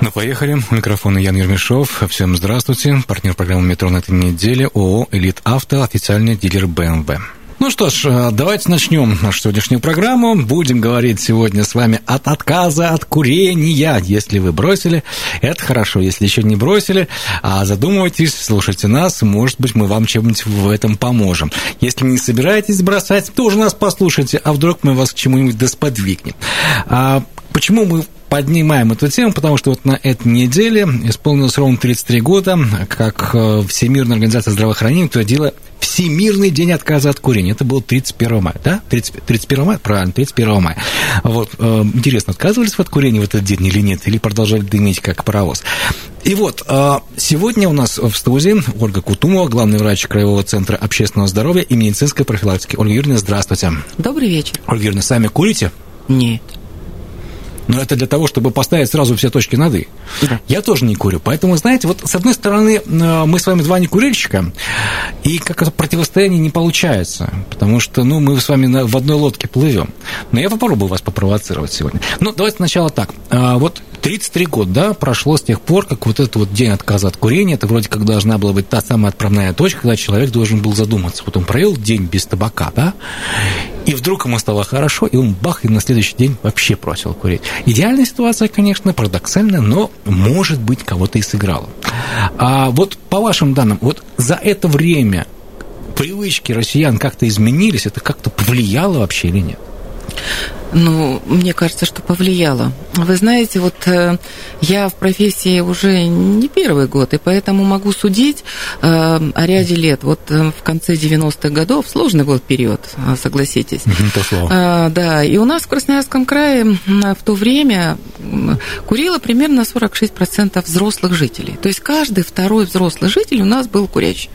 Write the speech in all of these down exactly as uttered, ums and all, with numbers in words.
Ну, поехали. У микрофона Ян Ермишов. Всем здравствуйте. Партнер программы «Метро» на этой неделе — ООО «Элит Авто», официальный дилер бэ эм вэ. Ну что ж, давайте начнем нашу сегодняшнюю программу. Будем говорить сегодня с вами от отказа от курения. Если вы бросили, это хорошо. Если еще не бросили, задумывайтесь, слушайте нас. Может быть, мы вам чем-нибудь в этом поможем. Если не собираетесь бросать, тоже нас послушайте, а вдруг мы вас к чему-нибудь досподвигнем. А почему мы поднимаем эту тему? Потому что вот на этой неделе исполнилось ровно тридцать три года, как Всемирная организация здравоохранения утвердила Всемирный день отказа от курения. Это было тридцать первого мая, да? тридцать, тридцать первого мая? Правильно, тридцать первого мая. Вот, интересно, отказывались от курения в этот день или нет? Или продолжали дымить, как паровоз? И вот, сегодня у нас в студии Ольга Кутумова, главный врач Краевого центра общественного здоровья и медицинской профилактики. Ольга Юрьевна, здравствуйте. Добрый вечер. Ольга Юрьевна, сами курите? Нет. Но это для того, чтобы поставить сразу все точки над «и». Да. Я тоже не курю. Поэтому, знаете, вот с одной стороны, мы с вами два некурильщика, и как-то противостояние не получается, потому что, ну, мы с вами в одной лодке плывем. Но я попробую вас попровоцировать сегодня. Ну, давайте сначала так. Вот тридцать три года, да, прошло с тех пор, как вот этот вот день отказа от курения, это вроде как должна была быть та самая отправная точка, когда человек должен был задуматься. Вот он провел день без табака, да, и вдруг ему стало хорошо, и он бах, и на следующий день вообще бросил курить. Идеальная ситуация, конечно, парадоксальная, но, может быть, кого-то и сыграла. А вот по вашим данным, вот за это время привычки россиян как-то изменились, это как-то повлияло вообще или нет? Ну, мне кажется, что повлияло. Вы знаете, вот э, я в профессии уже не первый год, и поэтому могу судить э, о ряде лет. Вот э, в конце девяностых годов, сложный был период, согласитесь. Это слово. Э, да, и у нас в Красноярском крае в то время курило примерно сорок шесть процентов взрослых жителей. То есть каждый второй взрослый житель у нас был курящий.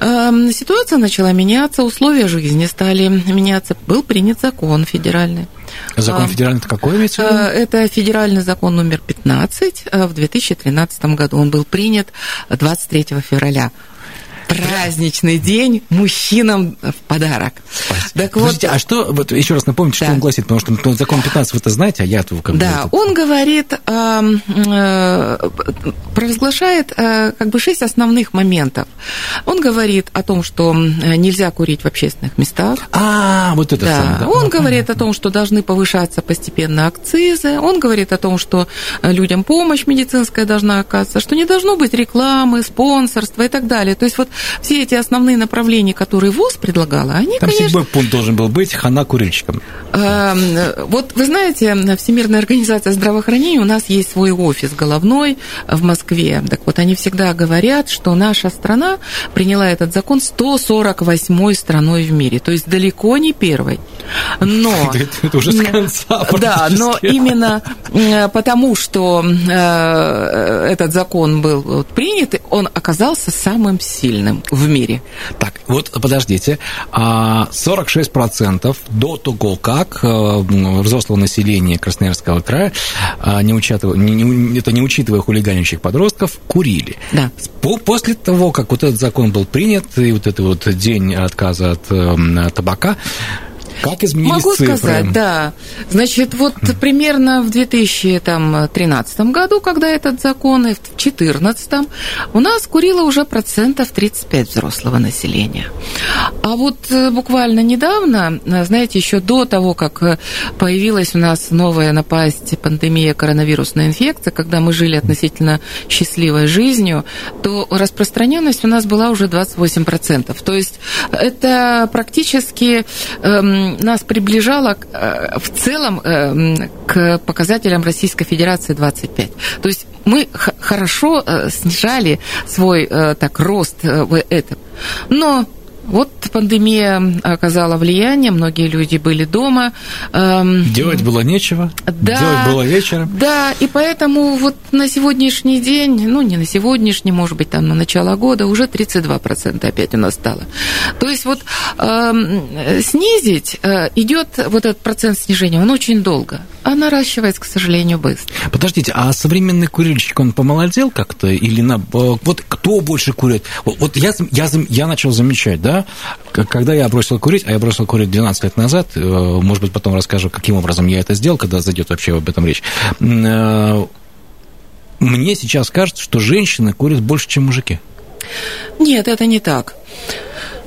Uh-huh. Ситуация начала меняться, условия жизни стали меняться. Был принят закон федеральный. Закон федеральный это какой? Ведь? Это федеральный закон номер пятнадцать в две тысячи тринадцатом году. Он был принят двадцать третьего февраля. Праздничный день мужчинам в подарок. Так вот, а что, вот еще раз напомните, да. Что он гласит, потому что ну, закон пятнадцать вы это знаете, а я этого как бы... Да, это... он говорит, э, э, провозглашает э, как бы шесть основных моментов. Он говорит о том, что нельзя курить в общественных местах. А, вот это да. Самое. Да. Он говорит о том, что должны повышаться постепенно акцизы. Он говорит о том, что людям помощь медицинская должна оказаться, что не должно быть рекламы, спонсорства и так далее. То есть вот все эти основные направления, которые ВОЗ предлагала, они, там конечно... седьмой пункт должен был быть хана курильщикам. Вот вы знаете, Всемирная организация здравоохранения, у нас есть свой офис головной в Москве. Так вот, они всегда говорят, что наша страна приняла этот закон сто сорок восьмой страной в мире. То есть далеко не первой. Но... Это уже с конца практически. Да, но именно потому, что этот закон был принят, он оказался самым сильным в мире. Так, вот подождите, сорок шесть процентов до того, как взрослого населения Красноярского края, не учитывая, не, это не учитывая хулиганивших подростков, курили. Да. После того, как вот этот закон был принят, и вот этот вот день отказа от табака, как изменились Могу цифры? сказать, да. Значит, вот mm. примерно в две тысячи тринадцатом году, когда этот закон, и в две тысячи четырнадцатом, у нас курило уже процентов тридцать пять взрослого населения. А вот буквально недавно, знаете, еще до того, как появилась у нас новая напасть, пандемия коронавирусной инфекции, когда мы жили относительно счастливой жизнью, то распространенность у нас была уже двадцать восемь процентов. То есть это практически... нас приближало в целом к показателям Российской Федерации двадцать пять. То есть мы х- хорошо снижали свой так, рост в этом. Но Вот пандемия оказала влияние, многие люди были дома. Делать было нечего, да, делать было вечером. Да, и поэтому вот на сегодняшний день, ну не на сегодняшний, может быть, там на начало года уже тридцать два процента опять у нас стало. То есть вот э, снизить э, идет вот этот процент снижения, он очень долго, а наращивается, к сожалению, быстро. Подождите, а современный курильщик, он помолодел как-то? Или на... Вот кто больше курит? Вот я, я, я начал замечать, да? Когда я бросил курить, а я бросил курить двенадцать лет назад, может быть, потом расскажу, каким образом я это сделал, когда зайдет вообще об этом речь. Мне сейчас кажется, что женщины курят больше, чем мужики. Нет, это не так.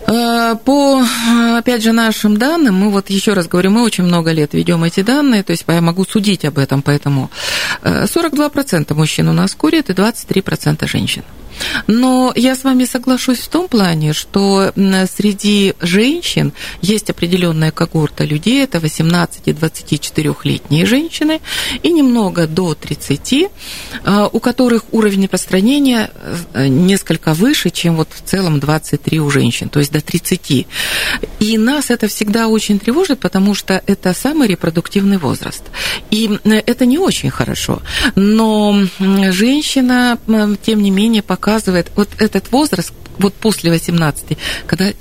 По, опять же, нашим данным, мы вот еще раз говорю, мы очень много лет ведем эти данные, то есть я могу судить об этом, поэтому сорок два процента мужчин у нас курят и двадцать три процента женщин. Но я с вами соглашусь в том плане, что среди женщин есть определенная когорта людей, это восемнадцати- и двадцатичетырёхлетние женщины, и немного до тридцати, у которых уровень распространения несколько выше, чем вот в целом двадцать три у женщин, то есть до тридцати. И нас это всегда очень тревожит, потому что это самый репродуктивный возраст. И это не очень хорошо. Но женщина, тем не менее, пока показывает вот этот возраст, вот после восемнадцати, когда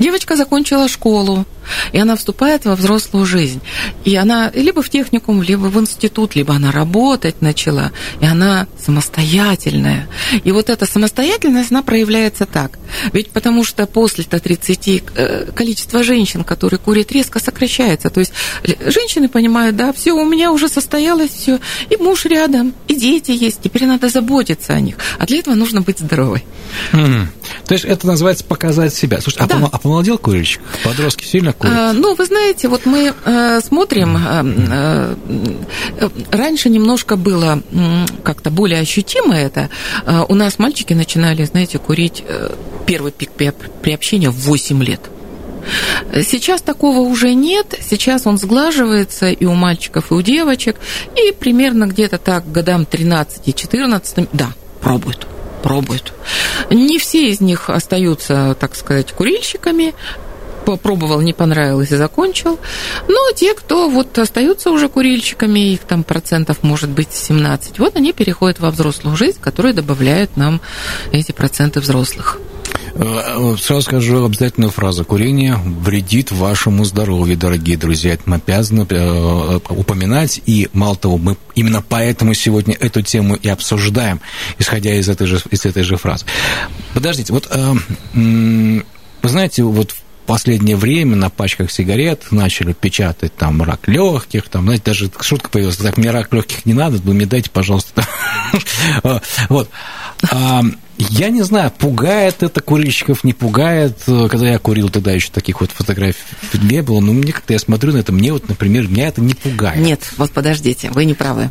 девочка закончила школу, и она вступает во взрослую жизнь, и она либо в техникум, либо в институт, либо она работать начала, и она самостоятельная. И вот эта самостоятельность, она проявляется так. Ведь потому что после тридцати количество женщин, которые курят, резко сокращается. То есть женщины понимают, да, все, у меня уже состоялось все, и муж рядом, и дети есть, теперь надо заботиться о них. А для этого нужно быть здоровой. Mm-hmm. То есть это называется показать себя. Слушай, да. А помолодел курильщик? Подростки сильно курят? А, ну, вы знаете, вот мы э, смотрим, э, э, раньше немножко было э, как-то более ощутимо это. Э, у нас мальчики начинали, знаете, курить э, первый пик приобщения в восемь лет. Сейчас такого уже нет, сейчас он сглаживается и у мальчиков, и у девочек, и примерно где-то так к годам тринадцати-четырнадцати, да, пробуют. Пробуют. Не все из них остаются, так сказать, курильщиками. Попробовал, не понравилось и закончил. Но те, кто вот остаются уже курильщиками, их там процентов может быть семнадцать, вот они переходят во взрослую жизнь, которые добавляют нам эти проценты взрослых. Сразу скажу обязательную фразу. Курение вредит вашему здоровью, дорогие друзья. Это мы обязаны упоминать. И мало того, мы именно поэтому сегодня эту тему и обсуждаем, исходя из этой же, из этой же фразы. Подождите, вот вы знаете, вот в последнее время на пачках сигарет начали печатать там рак легких, там, знаете, даже шутка появилась, так, мне рак легких не надо, вы мне дайте, пожалуйста. Вот. Я не знаю, пугает это курильщиков, не пугает. Когда я курил, тогда еще таких вот фотографий не было. Но мне как-то, я смотрю на это, мне вот, например, меня это не пугает. Нет, вот подождите, вы не правы.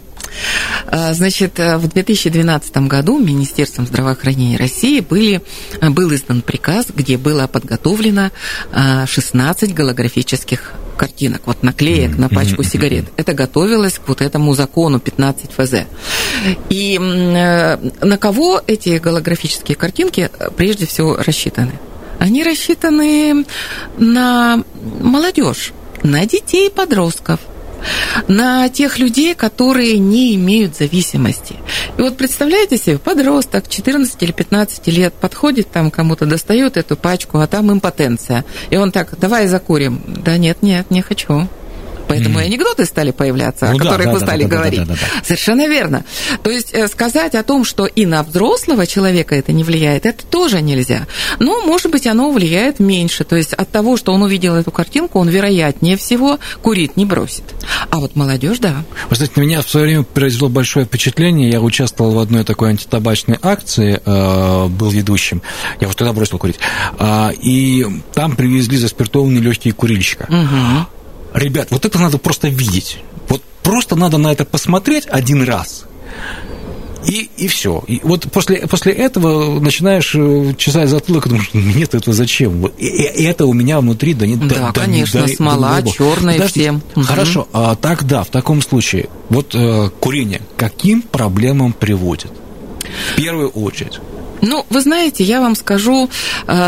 Значит, в две тысячи двенадцатом году Министерством здравоохранения России были, был издан приказ, где было подготовлено шестнадцать голографических картинок, вот наклеек на пачку сигарет. Это готовилось к вот этому закону пятнадцать эф зэ. И на кого эти голографические картинки прежде всего рассчитаны? Они рассчитаны на молодежь, на детей и подростков, на тех людей, которые не имеют зависимости. И вот представляете себе, подросток четырнадцати или пятнадцати лет подходит там кому-то, достает эту пачку, а там импотенция. И он так, давай закурим. Да нет, нет, не хочу. Поэтому и анекдоты стали появляться, ну, о которых да, вы да, стали да, говорить. Да, да, да, да, да. Совершенно верно. То есть сказать о том, что и на взрослого человека это не влияет, это тоже нельзя. Но, может быть, оно влияет меньше. То есть от того, что он увидел эту картинку, он, вероятнее всего, курить не бросит. А вот молодежь, да. Вы знаете, на меня в свое время произвело большое впечатление. Я участвовал в одной такой антитабачной акции, был ведущим. Я вот тогда бросил курить. И там привезли заспиртованные легкие курильщика. Угу. Ребят, вот это надо просто видеть. Вот просто надо на это посмотреть один раз. И, и все. И вот после, после этого начинаешь чесать затылок и думаешь, нет, это зачем? И, и это у меня внутри... Да, нет, да, да конечно, да, смола, да, черная всем. Хорошо, угу. А тогда, в таком случае, вот э, курение каким проблемам приводит? В первую очередь. Ну, вы знаете, я вам скажу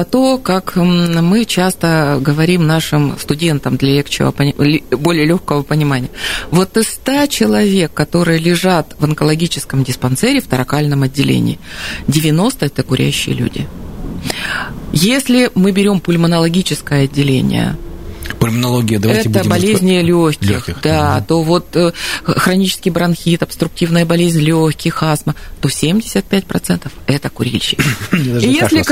то, как мы часто говорим нашим студентам для легчего, более легкого понимания. Вот из ста человек, которые лежат в онкологическом диспансере в торакальном отделении, девяносто – это курящие люди. Если мы берем пульмонологическое отделение, пульмонология, давайте это будем... болезни легких, легких да, да, то вот хронический бронхит, обструктивная болезнь легких, астма, то семьдесят пять процентов это курильщики. И если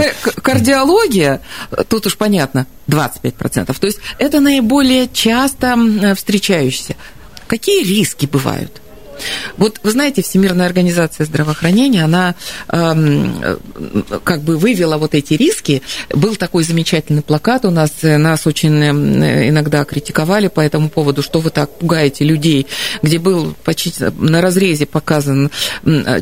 кардиология, тут уж понятно, двадцать пять процентов. То есть это наиболее часто встречающиеся. Какие риски бывают? Вот вы знаете, Всемирная организация здравоохранения, она э, как бы вывела вот эти риски. Был такой замечательный плакат у нас, нас очень иногда критиковали по этому поводу, что вы так пугаете людей, где был почти на разрезе показан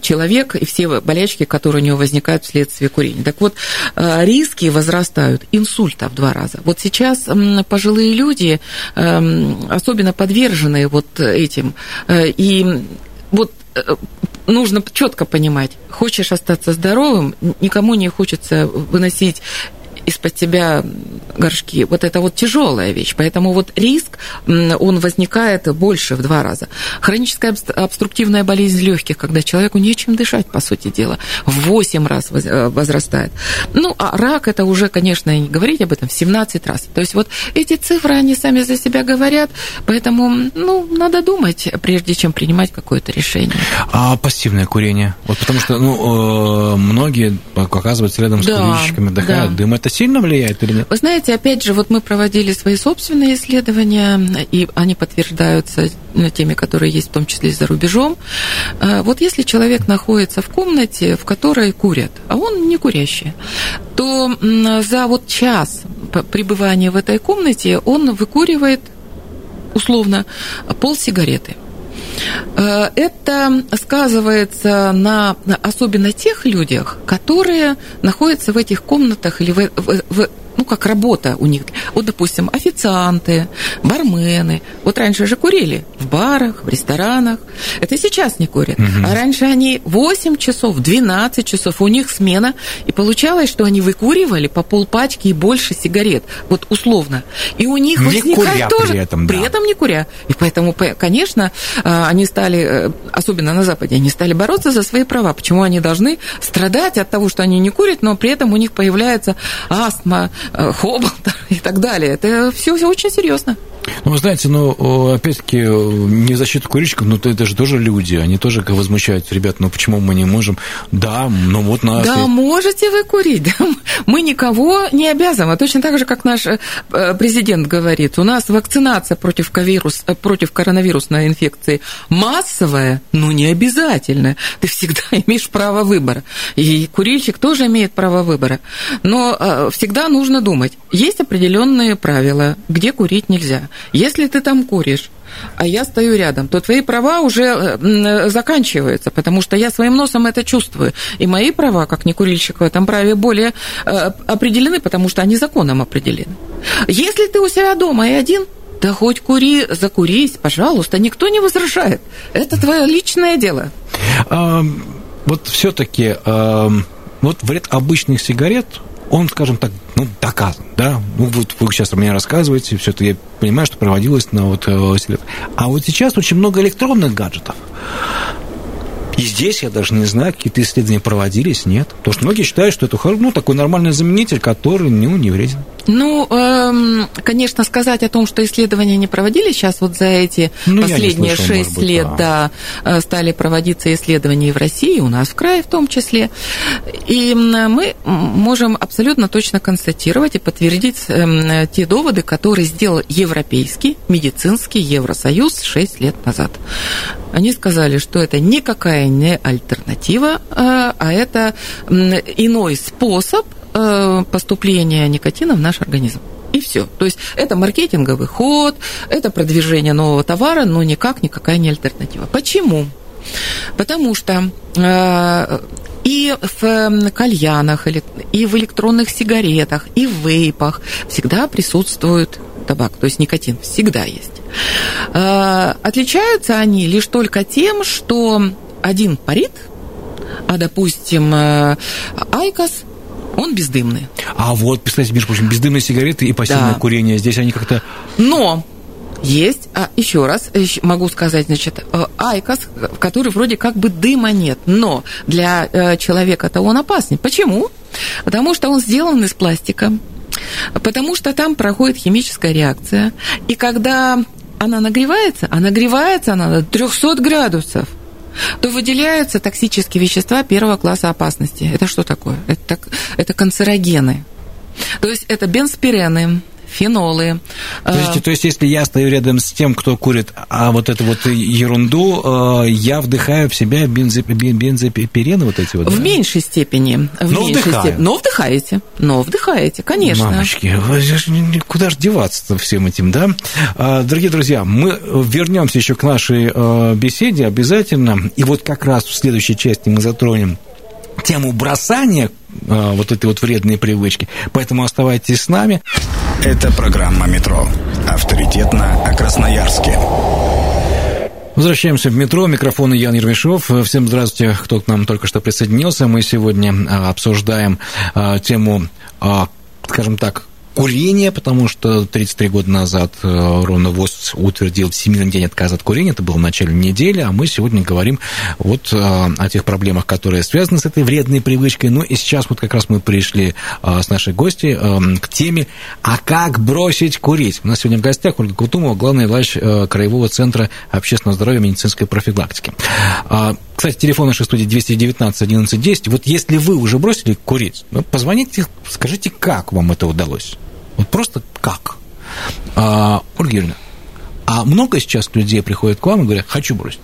человек и все болячки, которые у него возникают вследствие курения. Так вот, риски возрастают, инсульта в два раза. Вот сейчас пожилые люди э, особенно подвержены вот этим, и вот нужно четко понимать, хочешь остаться здоровым, никому не хочется выносить из-под себя горшки. Вот это вот тяжелая вещь, поэтому вот риск, он возникает больше в два раза. Хроническая обструктивная болезнь легких, когда человеку нечем дышать, по сути дела, в восемь раз возрастает. Ну, а рак, это уже, конечно, не говорить об этом, в семнадцать раз. То есть вот эти цифры, они сами за себя говорят, поэтому, ну, надо думать, прежде чем принимать какое-то решение. А пассивное курение? Вот потому что, ну, многие, оказывается, рядом с да, курильщиками отдыхают, да. Дым, это сильно влияет или нет? Вы знаете, опять же, вот мы проводили свои собственные исследования, и они подтверждаются теми, которые есть, в том числе и за рубежом. Вот если человек находится в комнате, в которой курят, а он не курящий, то за вот час пребывания в этой комнате он выкуривает, условно, полсигареты. Это сказывается на особенно тех людях, которые находятся в этих комнатах или в, в, в, ну, как работа у них. Вот, допустим, официанты, бармены. Вот раньше же курили в барах, в ресторанах. Это сейчас не курят. Угу. А раньше они восемь часов, двенадцать часов, у них смена. И получалось, что они выкуривали по полпачки и больше сигарет. Вот условно. И у них не куря тоже, при этом. При да. этом не куря. И поэтому, конечно, они стали, особенно на Западе, они стали бороться за свои права. Почему они должны страдать от того, что они не курят, но при этом у них появляется астма, хобот и так далее. Это все очень серьезно. Ну, вы знаете, ну, опять-таки, не в защиту курильщиков, но это же тоже люди, они тоже возмущаются, ребят, ну, почему мы не можем? Да, ну, вот нас... Да, и... можете вы курить, да? Мы никого не обязаны. Точно так же, как наш президент говорит, у нас вакцинация против, ковирус, против коронавирусной инфекции массовая, но не обязательная. Ты всегда имеешь право выбора. И курильщик тоже имеет право выбора. Но всегда нужно думать. Есть определенные правила, где курить нельзя. Если ты там куришь, а я стою рядом, то твои права уже заканчиваются, потому что я своим носом это чувствую. И мои права, как некурильщик, в этом праве более определены, потому что они законом определены. Если ты у себя дома и один, да хоть кури, закурись, пожалуйста, никто не возражает. Это твое личное дело. А, вот все-таки а, вот вред обычных сигарет, он, скажем так, ну, доказан, да? Ну, вот вы сейчас мне рассказываете, все это я понимаю, что проводилось на вот лет. А вот сейчас очень много электронных гаджетов. И здесь, я даже не знаю, какие-то исследования проводились, нет. Потому что многие считают, что это, ну, такой нормальный заменитель, который, ну, не вреден. Ну, эм, конечно, сказать о том, что исследования не проводились, сейчас вот за эти ну, последние слышал, шесть быть, лет да. Да, стали проводиться исследования и в России, и у нас в крае в том числе. И мы можем абсолютно точно констатировать и подтвердить те доводы, которые сделал Европейский медицинский Евросоюз шесть лет назад. Они сказали, что это никакая не альтернатива, а это иной способ поступления никотина в наш организм. И все. То есть это маркетинговый ход, это продвижение нового товара, но никак никакая не альтернатива. Почему? Потому что и в кальянах, и в электронных сигаретах, и в вейпах всегда присутствует табак, то есть никотин всегда есть. Отличаются они лишь только тем, что один парит, а, допустим, Айкос, он бездымный. А вот, представьте, между прочим, бездымные сигареты и пассивное да. курение. Здесь они как-то... Но есть, а еще раз могу сказать, значит, Айкос, в который вроде как бы дыма нет, но для человека-то он опасен. Почему? Потому что он сделан из пластика, потому что там проходит химическая реакция, и когда она нагревается, а нагревается она до триста градусов, то выделяются токсические вещества первого класса опасности. Это что такое? Это, это канцерогены. То есть это бензопирены, фенолы. Подождите, то есть если я стою рядом с тем, кто курит, а вот эту вот ерунду, я вдыхаю в себя бензопирены вот эти вот? В да? меньшей степени. В но меньшей вдыхаю. Степ... Но вдыхаете. Но вдыхаете, конечно. Мамочки, куда же деваться всем этим, да? Дорогие друзья, мы вернемся еще к нашей беседе обязательно. И вот как раз в следующей части мы затронем тему бросания вот этой вот вредной привычки. Поэтому оставайтесь с нами. Это программа «Метро». Авторитетно о Красноярске. Возвращаемся в «Метро». Микрофон Ян Ермишов. Всем здравствуйте, кто к нам только что присоединился. Мы сегодня обсуждаем тему, скажем так, курение, потому что тридцать три года назад ровно ВОЗ утвердил Всемирный день отказа от курения, это было в начале недели, а мы сегодня говорим вот о тех проблемах, которые связаны с этой вредной привычкой. Ну и сейчас вот как раз мы пришли с нашей гостьей к теме «А как бросить курить?». У нас сегодня в гостях Ольга Кутумова, главный врач Краевого центра общественного здоровья и медицинской профилактики. Кстати, телефон нашей студии двести девятнадцать одиннадцать десять. Вот если вы уже бросили курить, позвоните, скажите, как вам это удалось. Вот просто как? А, Ольга Юрьевна, а много сейчас людей приходят к вам и говорят, хочу бросить?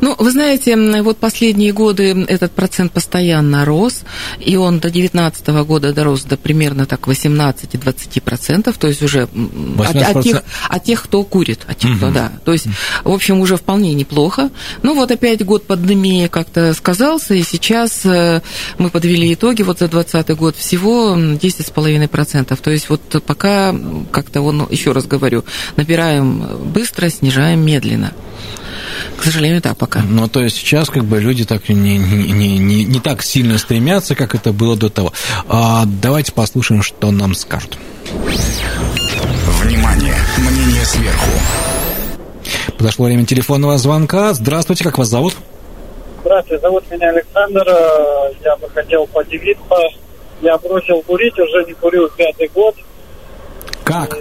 Ну, вы знаете, вот последние годы этот процент постоянно рос, и он до две тысячи девятнадцатого года дорос до примерно так восемнадцати-двадцати процентов, то есть уже от, от, тех, от тех, кто курит, от тех, угу. кто, да. То есть, в общем, уже вполне неплохо. Ну, вот опять год пандемии как-то сказался, и сейчас мы подвели итоги, вот за двадцатый год всего десять целых пять десятых процента. То есть, вот пока как-то, он, еще раз говорю, набираем быстро, снижаем медленно. К сожалению, да, пока. Ну, то есть сейчас как бы люди так не, не, не, не так сильно стремятся, как это было до того. А, давайте послушаем, что нам скажут. Внимание! Мнение сверху. Подошло время телефонного звонка. Здравствуйте, как вас зовут? Здравствуйте, зовут меня Александр. Я бы хотел поделиться. Я бросил курить, уже не курю пятый год. Как? И...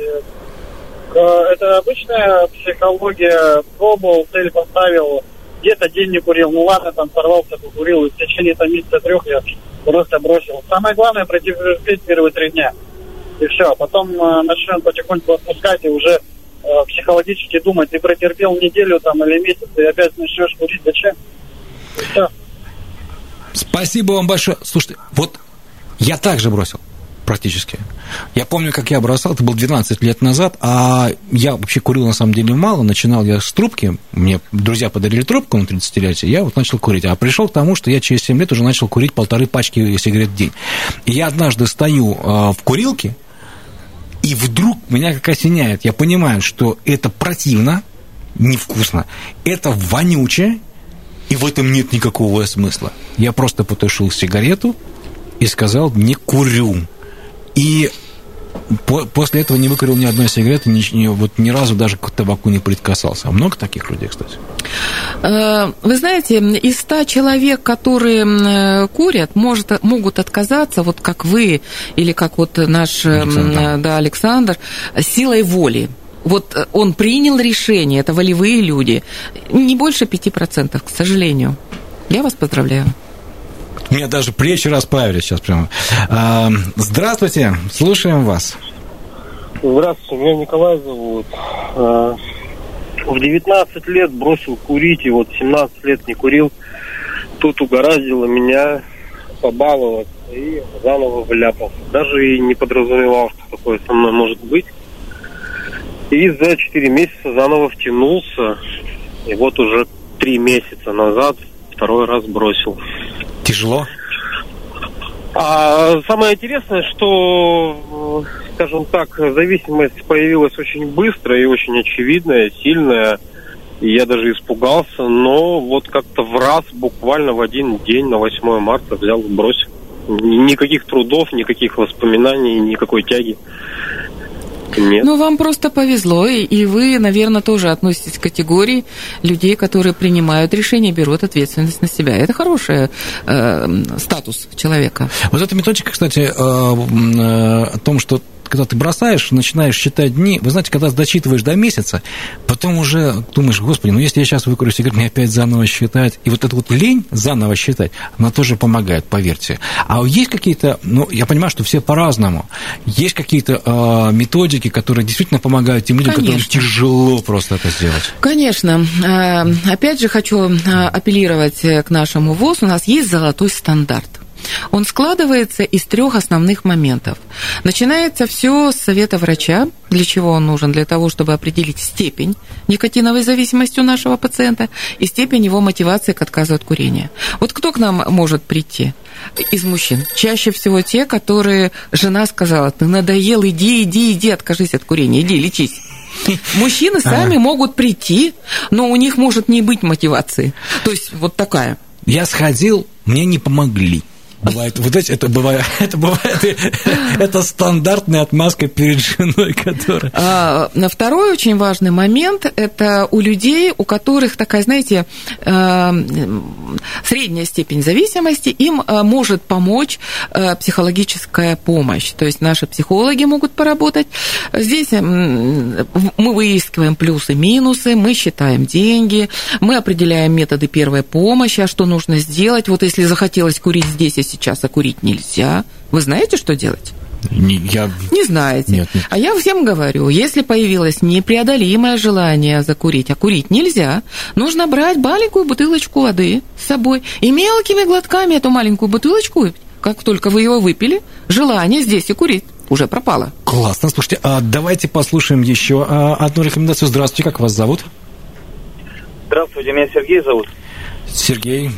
Это обычная психология, пробовал, цель поставил, где-то день не курил, ну ладно, там сорвался, покурил, и в течение там месяца трех я просто бросил. Самое главное, пройти первые три дня, и все. Потом э, начнем потихоньку отпускать и уже э, психологически думать, ты претерпел неделю там или месяц, и опять начнешь курить, зачем? И все. Спасибо вам большое. Слушайте, вот я также бросил. Практически. Я помню, как я бросал, это было двенадцать лет назад, а я вообще курил на самом деле мало, начинал я с трубки, мне друзья подарили трубку на тридцатилетие, я вот начал курить, а пришел к тому, что я через семь лет уже начал курить полторы пачки сигарет в день. И я однажды стою в курилке, и вдруг меня как осеняет, я понимаю, что это противно, невкусно, это вонюче, и в этом нет никакого смысла. Я просто потушил сигарету и сказал, не курю. И по- после этого не выкурил ни одной сигареты, ни, ни, вот ни разу даже к табаку не прикасался. А много таких людей, кстати? Вы знаете, из ста человек, которые курят, может, могут отказаться, вот как вы или как вот наш Александр, да, Александр, силой воли. Вот он принял решение, это волевые люди. Не больше пяти процентов, к сожалению. Я вас поздравляю. У меня даже плечи расправились сейчас прямо. Здравствуйте, слушаем вас. Здравствуйте, меня Николай зовут. В девятнадцать лет бросил курить, и вот семнадцать лет не курил. Тут угораздило меня побаловаться, и заново вляпался. Даже и не подразумевал, что такое со мной может быть. И за четыре месяца заново втянулся, и вот уже три месяца назад второй раз бросил. Тяжело? А самое интересное, что, скажем так, зависимость появилась очень быстро и очень очевидная, сильная. И я даже испугался, но вот как-то в раз, буквально в один день, на восьмое марта взял, бросил. Никаких трудов, никаких воспоминаний, никакой тяги. Нет. Ну, вам просто повезло, и, и вы, наверное, тоже относитесь к категории людей, которые принимают решения, берут ответственность на себя. Это хороший э, статус человека. Вот эта методика, кстати, э, э, о том, что когда ты бросаешь, начинаешь считать дни, вы знаете, когда дочитываешь до месяца, потом уже думаешь, господи, ну если я сейчас выкурю сигарет, мне опять заново считать. И вот эта вот лень заново считать, она тоже помогает, поверьте. А есть какие-то, ну, я понимаю, что все по-разному, есть какие-то э, методики, которые действительно помогают тем людям, Конечно. Которым тяжело просто это сделать? Конечно. Опять же, хочу апеллировать к нашему ВОЗ. У нас есть золотой стандарт. Он складывается из трех основных моментов. Начинается все с совета врача. Для чего он нужен? Для того, чтобы определить степень никотиновой зависимости у нашего пациента и степень его мотивации к отказу от курения. Вот кто к нам может прийти из мужчин? Чаще всего те, которые жена сказала: ты надоел, иди, иди, иди, откажись от курения, иди, лечись. Мужчины сами ага. могут прийти, но у них может не быть мотивации. То есть вот такая. Я сходил, мне не помогли. Бывает, вот эти, это бывает, это бывает, это стандартная отмазка перед женой, которая... А, второй очень важный момент, это у людей, у которых такая, знаете, средняя степень зависимости, им может помочь психологическая помощь, то есть наши психологи могут поработать. Здесь мы выискиваем плюсы, минусы, мы считаем деньги, мы определяем методы первой помощи, а что нужно сделать, вот если захотелось курить здесь и сейчас, а курить нельзя. Вы знаете, что делать? Не, я... не знаете. Нет, нет. А я всем говорю, если появилось непреодолимое желание закурить, а курить нельзя, нужно брать маленькую бутылочку воды с собой и мелкими глотками эту маленькую бутылочку выпить. Как только вы ее выпили, желание здесь и курить уже пропало. Классно. Слушайте, а давайте послушаем еще одну рекомендацию. Здравствуйте, как вас зовут? Здравствуйте, меня Сергей зовут. Сергей,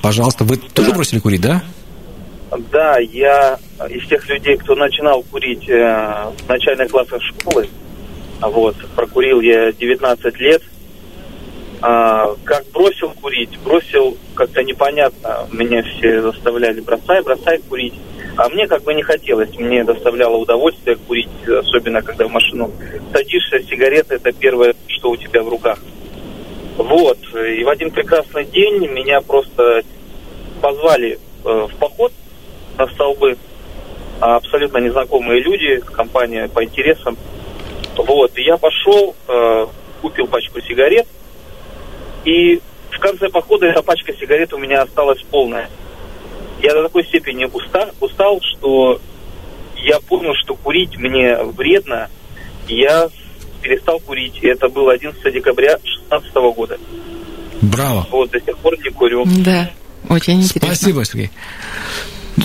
пожалуйста, вы да. тоже бросили курить, да? Да, я из тех людей, кто начинал курить в начальных классах школы. Вот, прокурил я девятнадцать лет. Как бросил курить? Бросил как-то непонятно. Меня все заставляли бросай, бросай курить. А мне как бы не хотелось. Мне доставляло удовольствие курить, особенно когда в машину садишься, сигарета – это первое, что у тебя в руках. Вот, и в один прекрасный день меня просто позвали э, в поход на столбы, абсолютно незнакомые люди, компания по интересам. Вот, и я пошел, э, купил пачку сигарет, и в конце похода эта пачка сигарет у меня осталась полная. Я до такой степени устал, устал, что я понял, что курить мне вредно, я перестал курить. Это было одиннадцатого декабря две тысячи шестнадцатого года. Браво. Вот, до сих пор не курю. Да, очень интересно. Спасибо, Сергей.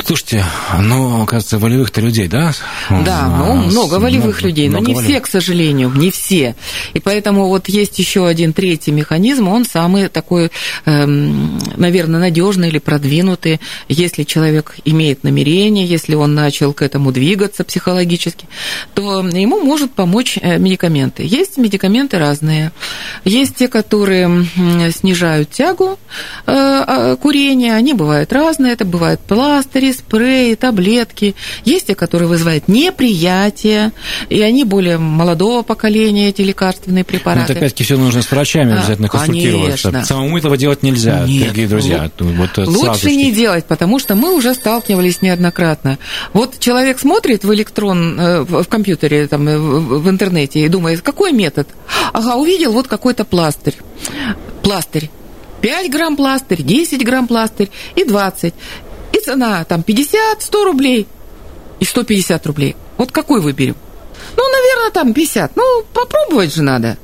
Слушайте, ну, кажется, волевых-то людей, да? Да, ну, много волевых много, людей, но не волевых. Все, к сожалению, не все. И поэтому вот есть еще один третий механизм, он самый такой, эм, наверное, надежный или продвинутый. Если человек имеет намерение, если он начал к этому двигаться психологически, то ему может помочь медикаменты. Есть медикаменты разные. Есть те, которые снижают тягу э, курения, они бывают разные, это бывают пластыри, спреи, таблетки. Есть те, которые вызывают неприятие, и они более молодого поколения, эти лекарственные препараты. Но это, опять-таки, все нужно с врачами обязательно консультироваться. Самому этого делать нельзя, Нет. дорогие друзья. Вот лучше не делать, потому что мы уже сталкивались неоднократно. Вот человек смотрит в электрон, в компьютере, там, в интернете и думает, какой метод? Ага, увидел вот какой-то пластырь. Пластырь. пять грамм пластырь, десять грамм пластырь и двадцать. И цена там пятьдесят, сто рублей и сто пятьдесят рублей. Вот какой выберем? Ну, наверное, там пятьдесят. Ну, попробовать же надо.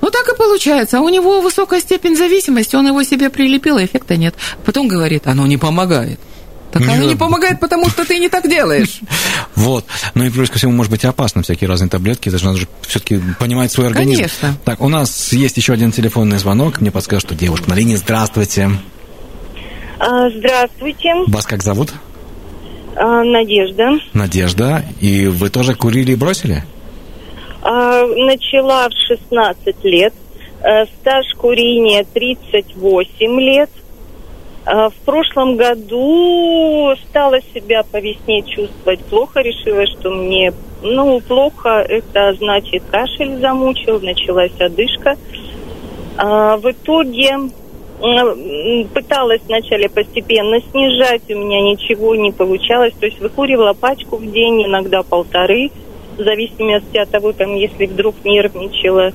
Ну, так и получается. А у него высокая степень зависимости, он его себе прилепил, и эффекта нет. Потом говорит, оно не помогает. Так оно не помогает, потому что ты не так делаешь. Вот. Ну и плюс ко всему, может быть, опасно всякие разные таблетки. Это же надо же все-таки понимать свой организм. Конечно. Так, у нас есть еще один телефонный звонок. Мне подсказывают, что девушка на линии. Здравствуйте. Здравствуйте. Вас как зовут? Надежда. Надежда. И вы тоже курили и бросили? Начала в шестнадцать лет. Стаж курения тридцать восемь лет. В прошлом году стала себя по весне чувствовать плохо. Решила, что мне ну, плохо. Это значит, кашель замучил, началась одышка. А в итоге пыталась вначале постепенно снижать. У меня ничего не получалось. То есть выкуривала пачку в день, иногда полторы. В зависимости от того, там, если вдруг нервничала.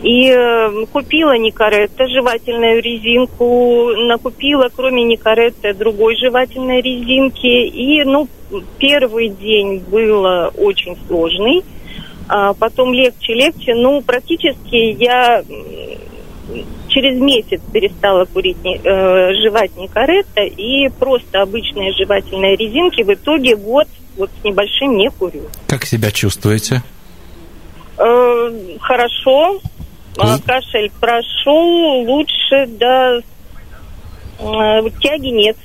И э, купила Никоретте жевательную резинку, накупила, кроме Никоретте, другой жевательной резинки. И, ну, первый день был очень сложный, а потом легче-легче. Ну, практически я через месяц перестала курить, э, жевать Никоретте и просто обычные жевательные резинки. В итоге вот, вот с небольшим не курю. Как себя чувствуете? Э, хорошо. Кашель прошел, лучше, да, тяги нет.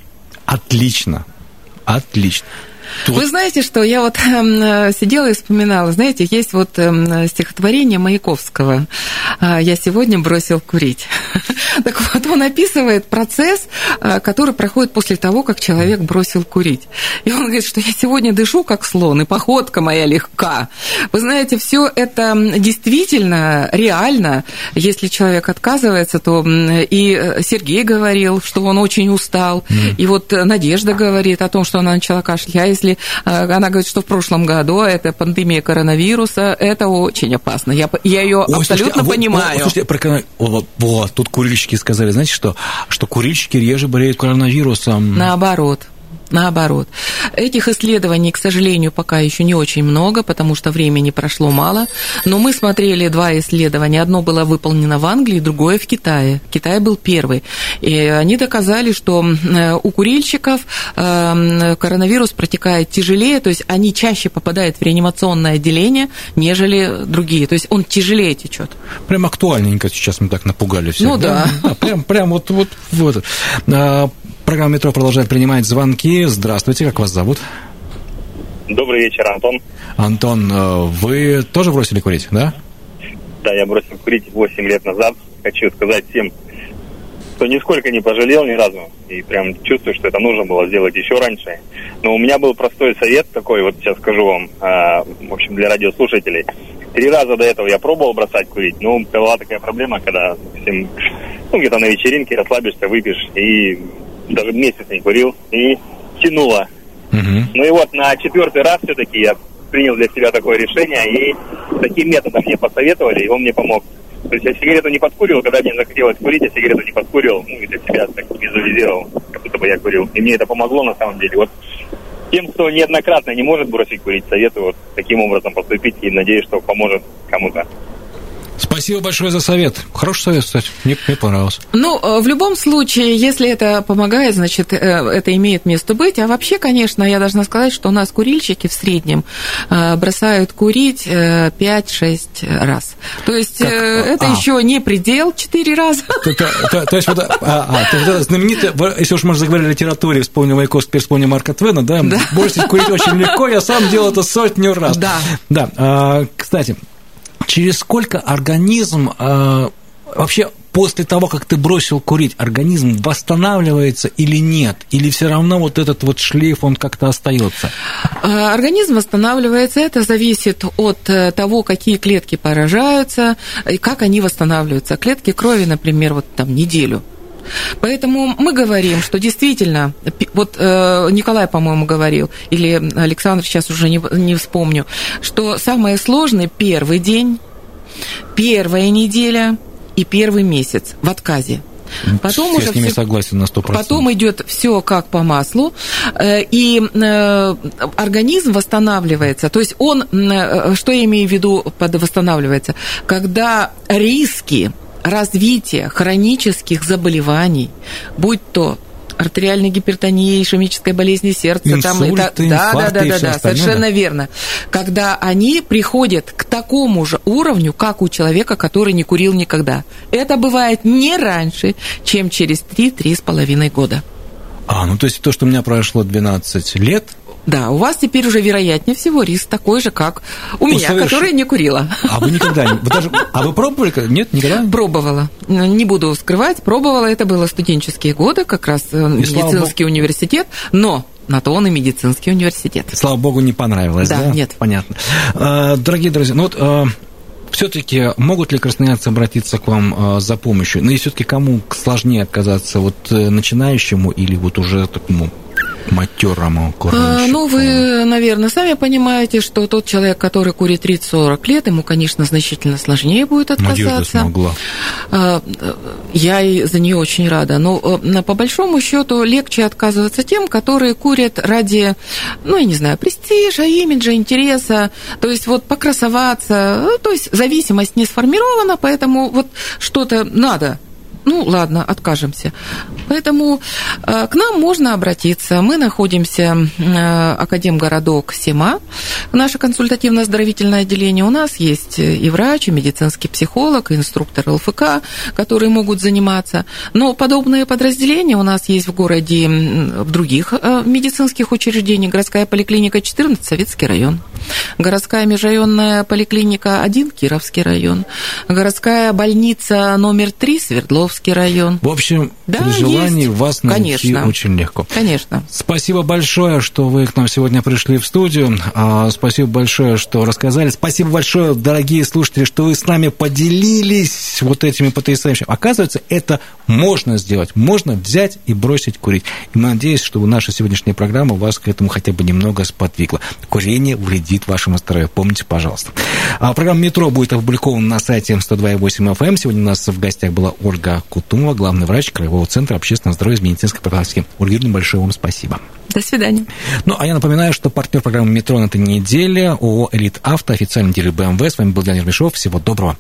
Отлично, отлично. Тут... Вы знаете, что я вот э, сидела и вспоминала. Знаете, есть вот э, стихотворение Маяковского «Я сегодня бросил курить». Так вот, он описывает процесс, э, который проходит после того, как человек бросил курить. И он говорит, что я сегодня дышу, как слон, и походка моя легка. Вы знаете, все это действительно реально. Если человек отказывается, то и Сергей говорил, что он очень устал. Mm. И вот Надежда говорит о том, что она начала кашлять. А если она говорит, что в прошлом году это пандемия коронавируса, это очень опасно. Я, я ее Ой, абсолютно слушайте, а вот, понимаю. Вот, слушайте, про корон... вот, вот, тут курильщики сказали, знаете что? Что курильщики реже болеют коронавирусом. Наоборот. Наоборот. Этих исследований, к сожалению, пока еще не очень много, потому что времени прошло мало. Но мы смотрели два исследования. Одно было выполнено в Англии, другое в Китае. Китай был первый. И они доказали, что у курильщиков коронавирус протекает тяжелее, то есть они чаще попадают в реанимационное отделение, нежели другие. То есть он тяжелее течет. Прям актуальненько сейчас мы так напугали всех. Ну да. да. Прям, прям вот... вот, вот. Программа «Метро» продолжает принимать звонки. Здравствуйте, как вас зовут? Добрый вечер, Антон. Антон, вы тоже бросили курить, да? Да, я бросил курить восемь лет назад. Хочу сказать всем, что нисколько не пожалел ни разу. И прям чувствую, что это нужно было сделать еще раньше. Но у меня был простой совет такой, вот сейчас скажу вам, в общем, для радиослушателей. Три раза до этого я пробовал бросать курить, но была такая проблема, когда всем, ну, где-то на вечеринке расслабишься, выпьешь и... даже месяц не курил, и тянуло. Угу. Ну и вот на четвертый раз все-таки я принял для себя такое решение, и таким методом мне посоветовали, и он мне помог. То есть я сигарету не подкурил, когда мне захотелось курить, я сигарету не подкурил, ну и для себя так визуализировал, как будто бы я курил. И мне это помогло на самом деле. Вот тем, кто неоднократно не может бросить курить, советую вот таким образом поступить, и надеюсь, что поможет кому-то. Спасибо большое за совет. Хороший совет, кстати. Мне, мне понравился. Ну, в любом случае, если это помогает, значит, это имеет место быть. А вообще, конечно, я должна сказать, что у нас курильщики в среднем бросают курить пять-шесть раз. То есть, как? это а. еще не предел, четыре раза. То есть, знаменитое, если уж мы заговорили о литературе, вспомнил Маяковского, теперь вспомнил Марка Твена, да, бросить курить очень легко, я сам делал это сотню раз. Да. Да, кстати... Через сколько организм, э, вообще после того, как ты бросил курить, организм восстанавливается или нет? Или все равно вот этот вот шлейф, он как-то остается? Организм восстанавливается, это зависит от того, какие клетки поражаются и как они восстанавливаются. Клетки крови, например, вот там неделю. Поэтому мы говорим, что действительно, вот Николай, по-моему, говорил, или Александр, сейчас уже не, не вспомню, что самое сложное первый день, первая неделя и первый месяц в отказе. Потом я уже с ними все... согласен на сто процентов. Потом идет все как по маслу, и организм восстанавливается. То есть он, что я имею в виду под восстанавливается, когда риски развитие хронических заболеваний, будь то артериальной гипертонии, ишемической болезни сердца, инсульты, там это, да, да, да, да, да, совершенно верно. Когда они приходят к такому же уровню, как у человека, который не курил никогда, это бывает не раньше, чем через три-три с половиной года. А, ну то есть то, что у меня прошло двенадцать лет. Да, у вас теперь уже, вероятнее всего, риск такой же, как у меня, Соверш... которая не курила. А вы никогда не... Вы даже... А вы пробовали? Нет, никогда? Пробовала. Не буду скрывать, пробовала. Это было студенческие годы, как раз и медицинский университет, но... На то он и медицинский университет. Слава богу, не понравилось, да? Да, нет. Понятно. Дорогие друзья, ну вот все-таки могут ли красноярцы обратиться к вам за помощью? Ну и все-таки кому сложнее отказаться, вот начинающему или вот уже такому матёрому курильщику? Ну, вы, наверное, сами понимаете, что тот человек, который курит тридцать-сорок лет, ему, конечно, значительно сложнее будет отказаться. Надежда смогла. Я и за нее очень рада. Но по большому счету легче отказываться тем, которые курят ради, ну, я не знаю, престижа, имиджа, интереса, то есть вот покрасоваться, то есть зависимость не сформирована, поэтому вот что-то надо. Ну, ладно, откажемся. Поэтому э, к нам можно обратиться. Мы находимся э, Академгородок Сема, наше консультативно-оздоровительное отделение. У нас есть и врач, и медицинский психолог, и инструктор ЛФК, которые могут заниматься. Но подобные подразделения у нас есть в городе, в других э, медицинских учреждениях. Городская поликлиника четырнадцать, Советский район. Городская межрайонная поликлиника один, Кировский район. Городская больница номер три, Свердловский район. В общем, да, при желании есть. Вас найти, конечно, очень легко. Конечно. Спасибо большое, что вы к нам сегодня пришли в студию. Спасибо большое, что рассказали. Спасибо большое, дорогие слушатели, что вы с нами поделились вот этими потрясающими. Оказывается, это можно сделать. Можно взять и бросить курить. И надеюсь, что наша сегодняшняя программа вас к этому хотя бы немного сподвигла. Курение вредит вашему здоровью. Помните, пожалуйста. Программа «Метро» будет опубликована на сайте сто два и восемь эф эм. Сегодня у нас в гостях была Ольга Кутумова, главный врач Краевого центра общественного здоровья и медицинской профилактики. Ольга Юрьевна, большое вам спасибо. До свидания. Ну, а я напоминаю, что партнер программы «Метро» на этой неделе — ООО «Элит Авто», официальный дилер бэ эм вэ. С вами был Ян Ермишов. Всего доброго.